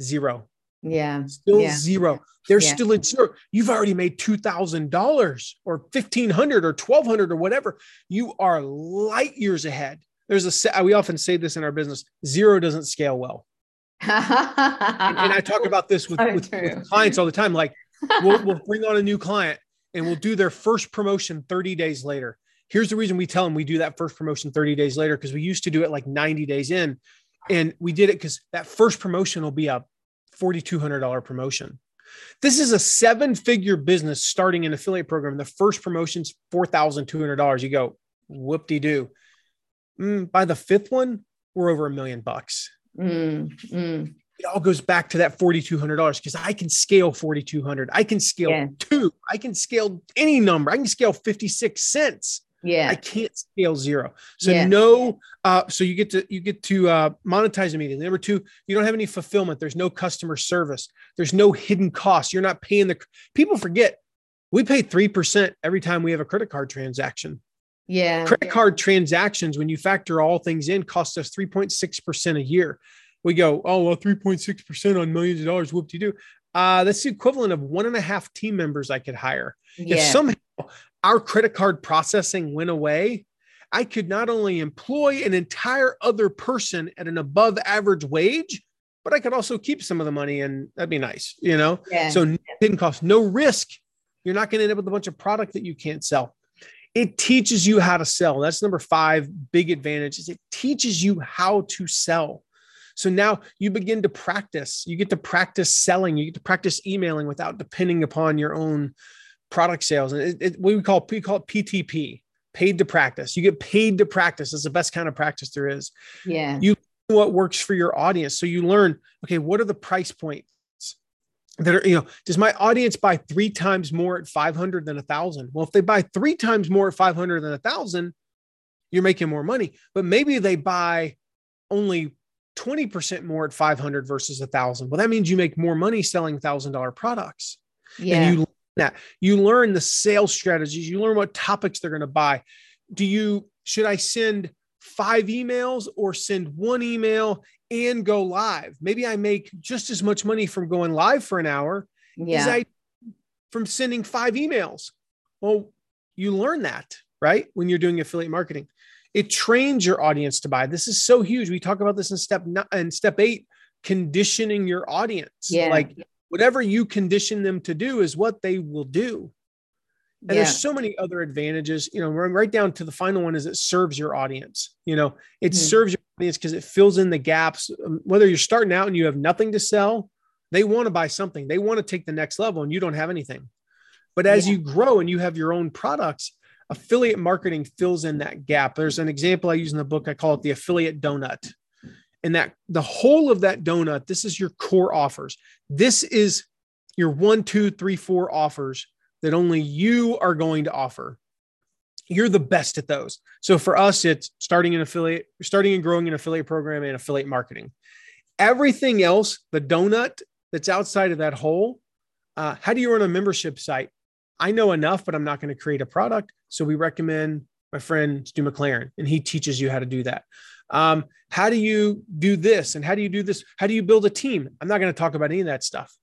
Zero. Yeah. Still zero. They're still at zero. You've already made $2,000 or $1,500 or $1,200 or whatever. You are light years ahead. We often say this in our business, zero doesn't scale well. and I talk about this with clients all the time. Like we'll bring on a new client and we'll do their first promotion 30 days later. Here's the reason we tell them we do that first promotion 30 days later, because we used to do it like 90 days in, and we did it because that first promotion will be a $4,200 promotion. This is a 7-figure business starting an affiliate program. The first promotion's $4,200. You go, whoop-de-doo. By the fifth one, we're over $1 million. It all goes back to that $4,200 because I can scale $4,200. I can scale two. I can scale any number. I can scale 56 cents. Yeah. I can't scale zero. So so you get to monetize immediately. Number two, you don't have any fulfillment. There's no customer service. There's no hidden costs. You're not paying people forget we pay 3% every time we have a credit card transaction. Yeah. Credit card transactions, when you factor all things in, cost us 3.6% a year. We go, oh, well, 3.6% on millions of dollars. Whoop-de-doo. That's the equivalent of 1.5 team members I could hire. Yeah. If somehow our credit card processing went away, I could not only employ an entire other person at an above average wage, but I could also keep some of the money, and that'd be nice, you know? Yeah. So it didn't cost no risk. You're not going to end up with a bunch of product that you can't sell. It teaches you how to sell. That's number 5 big advantage is it teaches you how to sell. So now you begin to practice. You get to practice selling. You get to practice emailing without depending upon your own product sales. And we call it PTP, paid to practice. You get paid to practice. It's the best kind of practice there is. Yeah. You know what works for your audience. So you learn, okay, what are the price points that are, you know, does my audience buy 3 times more at 500 than 1,000? Well, if they buy 3 times more at 500 than 1,000, you're making more money, but maybe they buy only 20% more at 500 versus 1,000. Well, that means you make more money selling $1,000 products. Yeah. And you learn that. You learn the sales strategies. You learn what topics they're going to buy. Should I send 5 emails or send 1 email and go live? Maybe I make just as much money from going live for an hour as I from sending 5 emails. Well, you learn that, right? When you're doing affiliate marketing, it trains your audience to buy. This is so huge. We talk about this in step 8, conditioning your audience. Yeah. Like whatever you condition them to do is what they will do. And there's so many other advantages, you know, right down to the final one is it serves your audience. You know, it serves your audience because it fills in the gaps, whether you're starting out and you have nothing to sell, they want to buy something. They want to take the next level and you don't have anything. But as you grow and you have your own products, affiliate marketing fills in that gap. There's an example I use in the book. I call it the affiliate donut. And that the whole of that donut, this is your core offers. This is your 1, 2, 3, 4 offers that only you are going to offer. You're the best at those. So for us, it's starting and growing an affiliate program and affiliate marketing. Everything else, the donut that's outside of that whole, how do you run a membership site? I know enough, but I'm not going to create a product. So we recommend my friend Stu McLaren, and he teaches you how to do that. How do you do this? And how do you do this? How do you build a team? I'm not going to talk about any of that stuff.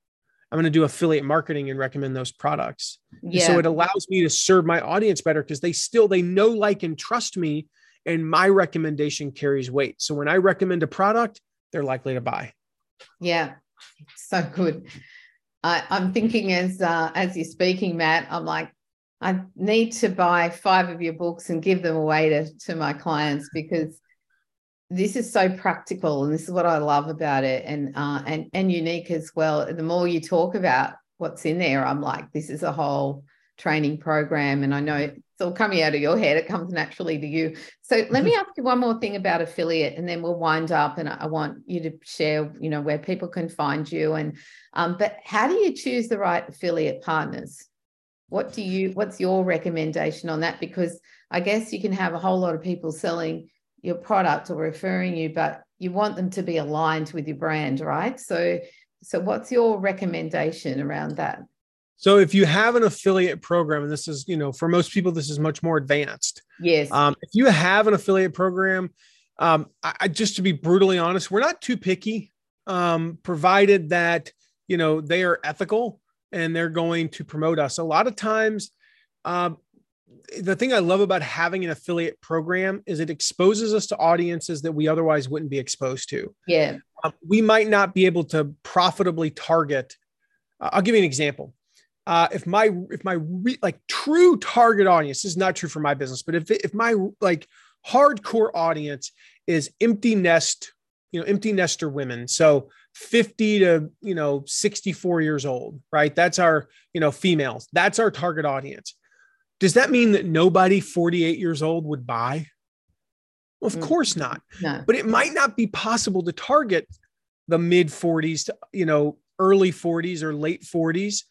I'm going to do affiliate marketing and recommend those products. Yeah. So it allows me to serve my audience better because they know, like, and trust me, and my recommendation carries weight. So when I recommend a product, they're likely to buy. Yeah. So good. I'm thinking as you're speaking, Matt, I'm like, I need to buy 5 of your books and give them away to my clients, because this is so practical, and this is what I love about it, and unique as well. The more you talk about what's in there, I'm like, this is a whole training program, and I know it's all coming out of your head. It comes naturally to you. So let me ask you one more thing about affiliate, and then we'll wind up. And I want you to share, where people can find you. And but how do you choose the right affiliate partners? What's your recommendation on that? Because I guess you can have a whole lot of people selling your product or referring you, but you want them to be aligned with your brand, right? So what's your recommendation around that? So if you have an affiliate program, and this is, for most people, this is much more advanced. Yes. If you have an affiliate program, I just to be brutally honest, we're not too picky, provided that, they are ethical and they're going to promote us. A lot of times, the thing I love about having an affiliate program is it exposes us to audiences that we otherwise wouldn't be exposed to. Yeah. We might not be able to profitably target. I'll give you an example. If my true target audience, this is not true for my business, but if my hardcore audience is empty nester women. So 50 to, 64 years old, right? That's our, females, that's our target audience. Does that mean that nobody 48 years old would buy? Well, of course not. No. But it might not be possible to target the mid 40s to, early 40s or late 40s.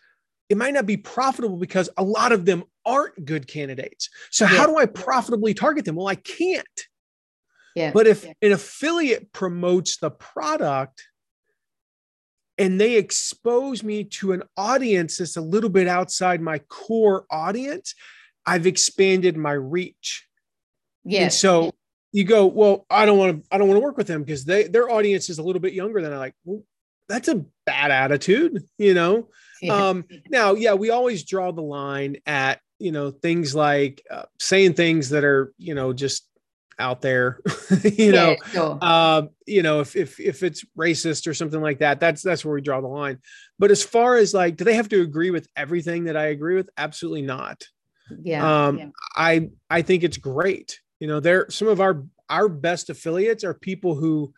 It might not be profitable because a lot of them aren't good candidates. So how do I profitably target them? Well, I can't. Yeah. But if an affiliate promotes the product and they expose me to an audience that's a little bit outside my core audience, I've expanded my reach. Yeah. And so you go, well, I don't want to work with them because their audience is a little bit younger than I. Like, well, that's a bad attitude, Yeah. Now, we always draw the line at, things like saying things that are, just out there, sure. If it's racist or something like that, that's where we draw the line. But as far as do they have to agree with everything that I agree with? Absolutely not. Yeah. I think it's great. Some of our best affiliates are people who,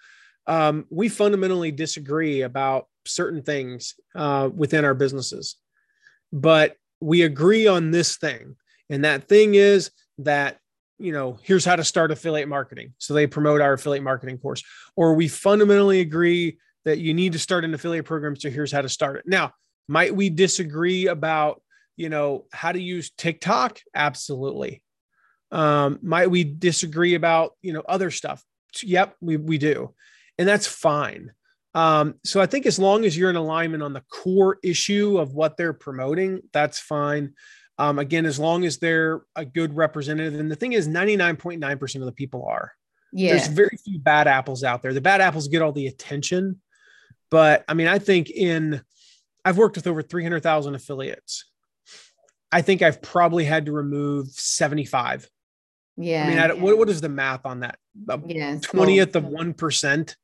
we fundamentally disagree about certain things, within our businesses, but we agree on this thing. And that thing is that, here's how to start affiliate marketing. So they promote our affiliate marketing course, or we fundamentally agree that you need to start an affiliate program. So here's how to start it. Now, might we disagree about, how to use TikTok? Absolutely. Might we disagree about, other stuff? Yep, we do. And that's fine. So I think as long as you're in alignment on the core issue of what they're promoting, that's fine. Again, as long as they're a good representative. And the thing is, 99.9% of the people are. Yeah. There's very few bad apples out there. The bad apples get all the attention. But I mean, I've worked with over 300,000 affiliates. I think I've probably had to remove 75. Yeah. I mean, what is the math on that? Yeah, 20th of 1%,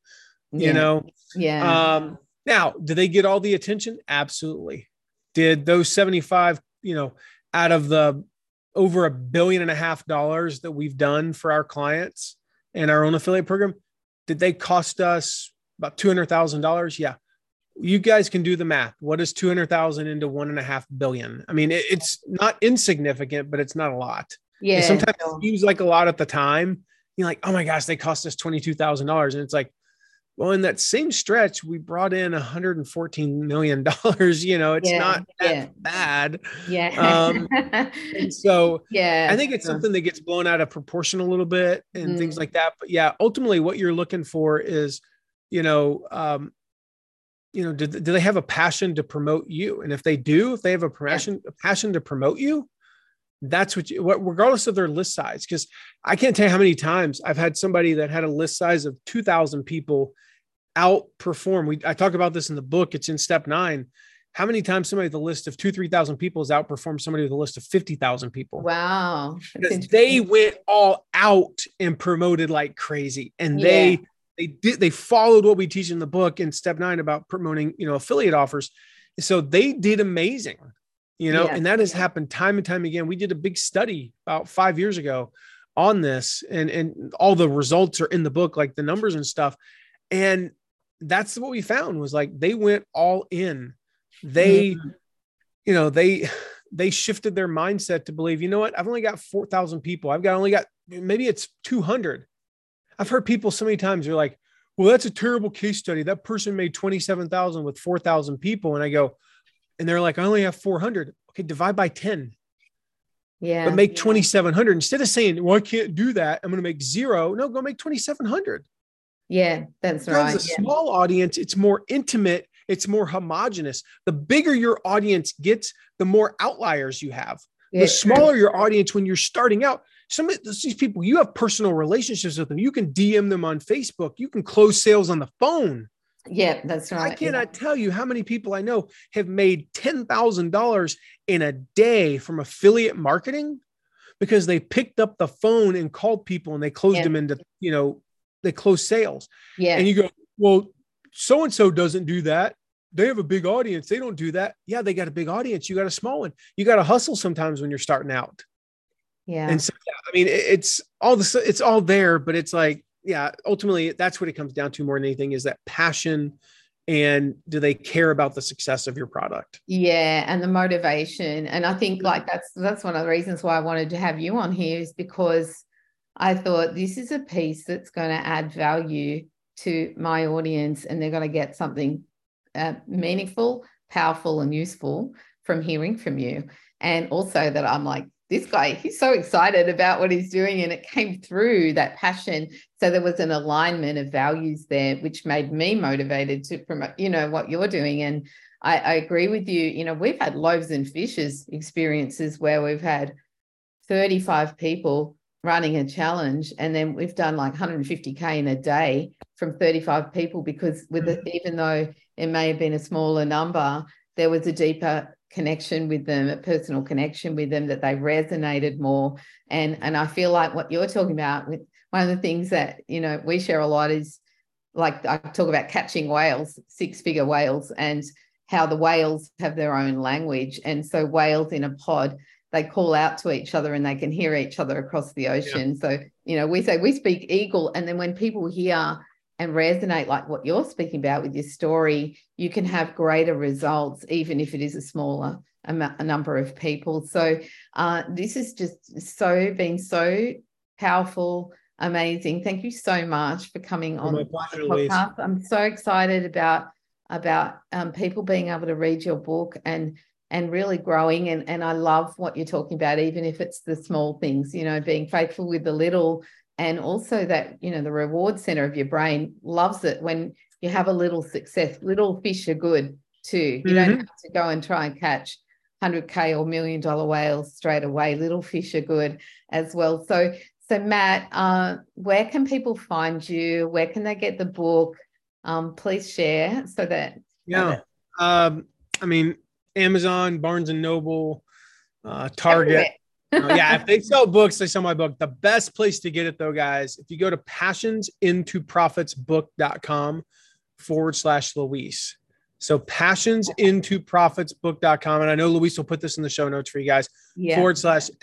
you know? Yeah. Now, do they get all the attention? Absolutely. Did those 75, out of the over $1.5 billion that we've done for our clients and our own affiliate program, did they cost us about $200,000? Yeah. You guys can do the math. What is 200,000 into $1.5 billion? I mean, it's not insignificant, but it's not a lot. Yeah. And sometimes it seems like a lot at the time. You're like, oh my gosh, they cost us $22,000. And it's like, Well, in that same stretch, we brought in $114 million. You know, it's not that bad. Yeah. And so I think it's something that gets blown out of proportion a little bit and things like that. But yeah, ultimately what you're looking for is, do they have a passion to promote you? And if they do, if they have a passion to promote you, that's what regardless of their list size, because I can't tell you how many times I've had somebody that had a list size of 2,000 people outperform. I talk about this in the book. It's in step 9. How many times somebody with a list of 2,000-3,000 people has outperformed somebody with a list of 50,000 people? Wow. Because they went all out and promoted like crazy. And they followed what we teach in the book in step 9 about promoting, affiliate offers. So they did amazing. And that has happened time and time again. We did a big study about 5 years ago on this, and all the results are in the book, like the numbers and stuff. And that's what we found was like, they went all in. They, they shifted their mindset to believe, I've only got 4,000 people. Maybe it's 200. I've heard people so many times they're like, well, that's a terrible case study. That person made 27,000 with 4,000 people. And I go, and they're like, I only have 400. Okay, divide by 10. Yeah. But make 2,700. Instead of saying, well, I can't do that, I'm going to make 0. No, go make 2,700. Yeah, that's right. It's a small audience. It's more intimate. It's more homogenous. The bigger your audience gets, the more outliers you have. Yeah. The smaller your audience when you're starting out. Some of these people, you have personal relationships with them. You can DM them on Facebook. You can close sales on the phone. Yeah, that's right. I cannot tell you how many people I know have made $10,000 in a day from affiliate marketing because they picked up the phone and called people and they closed them into, they closed sales. Yeah. And you go, well, so-and-so doesn't do that. They have a big audience. They don't do that. Yeah, they got a big audience. You got a small one. You got to hustle sometimes when you're starting out. Yeah. And so, it's all there, but it's like, ultimately that's what it comes down to more than anything is that passion. And do they care about the success of your product? Yeah. And the motivation. And I think like, that's one of the reasons why I wanted to have you on here is because I thought this is a piece that's going to add value to my audience and they're going to get something meaningful, powerful, and useful from hearing from you. And also that I'm like, this guy, he's so excited about what he's doing. And it came through that passion. So there was an alignment of values there, which made me motivated to promote, what you're doing. And I agree with you. We've had loaves and fishes experiences where we've had 35 people running a challenge. And then we've done like 150K in a day from 35 people, because even though it may have been a smaller number, there was a deeper connection with them, a personal connection with them, that they resonated more. And I feel like what you're talking about, with one of the things that, we share a lot is like, I talk about catching whales, 6-figure whales, and how the whales have their own language. And so whales in a pod, they call out to each other and they can hear each other across the ocean. Yeah. So, we say we speak eagle. And then when people hear and resonate like what you're speaking about with your story, you can have greater results, even if it is a smaller number of people. So this has just been so powerful, amazing. Thank you so much for coming on the podcast. I'm so excited about people being able to read your book and really growing. And I love what you're talking about, even if it's the small things, being faithful with the little. And also that, the reward center of your brain loves it when you have a little success. Little fish are good too. You don't have to go and try and catch $100K or $1 million whales straight away. Little fish are good as well. So Matt, where can people find you? Where can they get the book? Please share so that. Yeah. Amazon, Barnes and Noble, Target. Everywhere. If they sell books, they sell my book. The best place to get it though, guys, if you go to passionsintoprofitsbook.com /Louise. So passionsintoprofitsbook.com. And I know Louise will put this in the show notes for you guys, /LOUISE.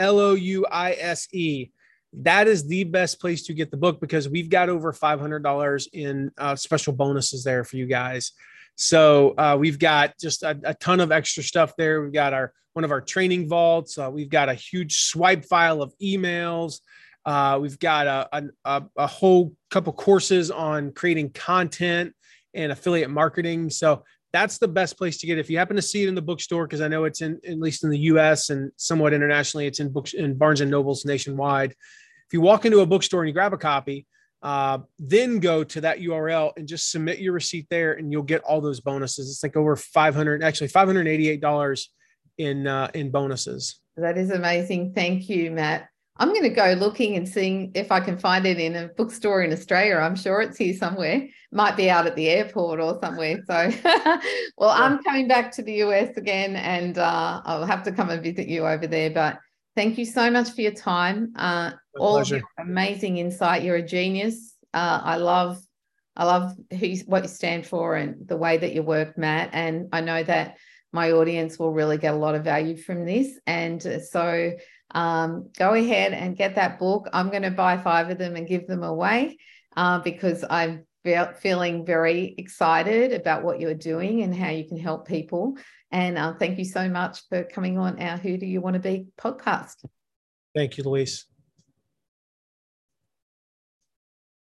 That is the best place to get the book because we've got over $500 in special bonuses there for you guys. So we've got just a ton of extra stuff there. We've got one of our training vaults. We've got a huge swipe file of emails. We've got a whole couple courses on creating content and affiliate marketing. So that's the best place to get it. If you happen to see it in the bookstore, because I know it's in, at least in the US and somewhat internationally, it's in books in Barnes and Nobles nationwide. If you walk into a bookstore and you grab a copy, then go to that URL and just submit your receipt there, and you'll get all those bonuses. It's like over $588 in bonuses. That is amazing. Thank you, Matt. I'm going to go looking and seeing if I can find it in a bookstore in Australia. I'm sure it's here somewhere. Might be out at the airport or somewhere. So, well, yeah. I'm coming back to the US again, and I'll have to come and visit you over there. But thank you so much for your time. All your amazing insight. You're a genius. I love what you stand for and the way that you work, Matt. And I know that my audience will really get a lot of value from this. And so go ahead and get that book. I'm going to buy 5 of them and give them away because I'm feeling very excited about what you're doing and how you can help people. And thank you so much for coming on our Who Do You Want to Be podcast. Thank you, Louise.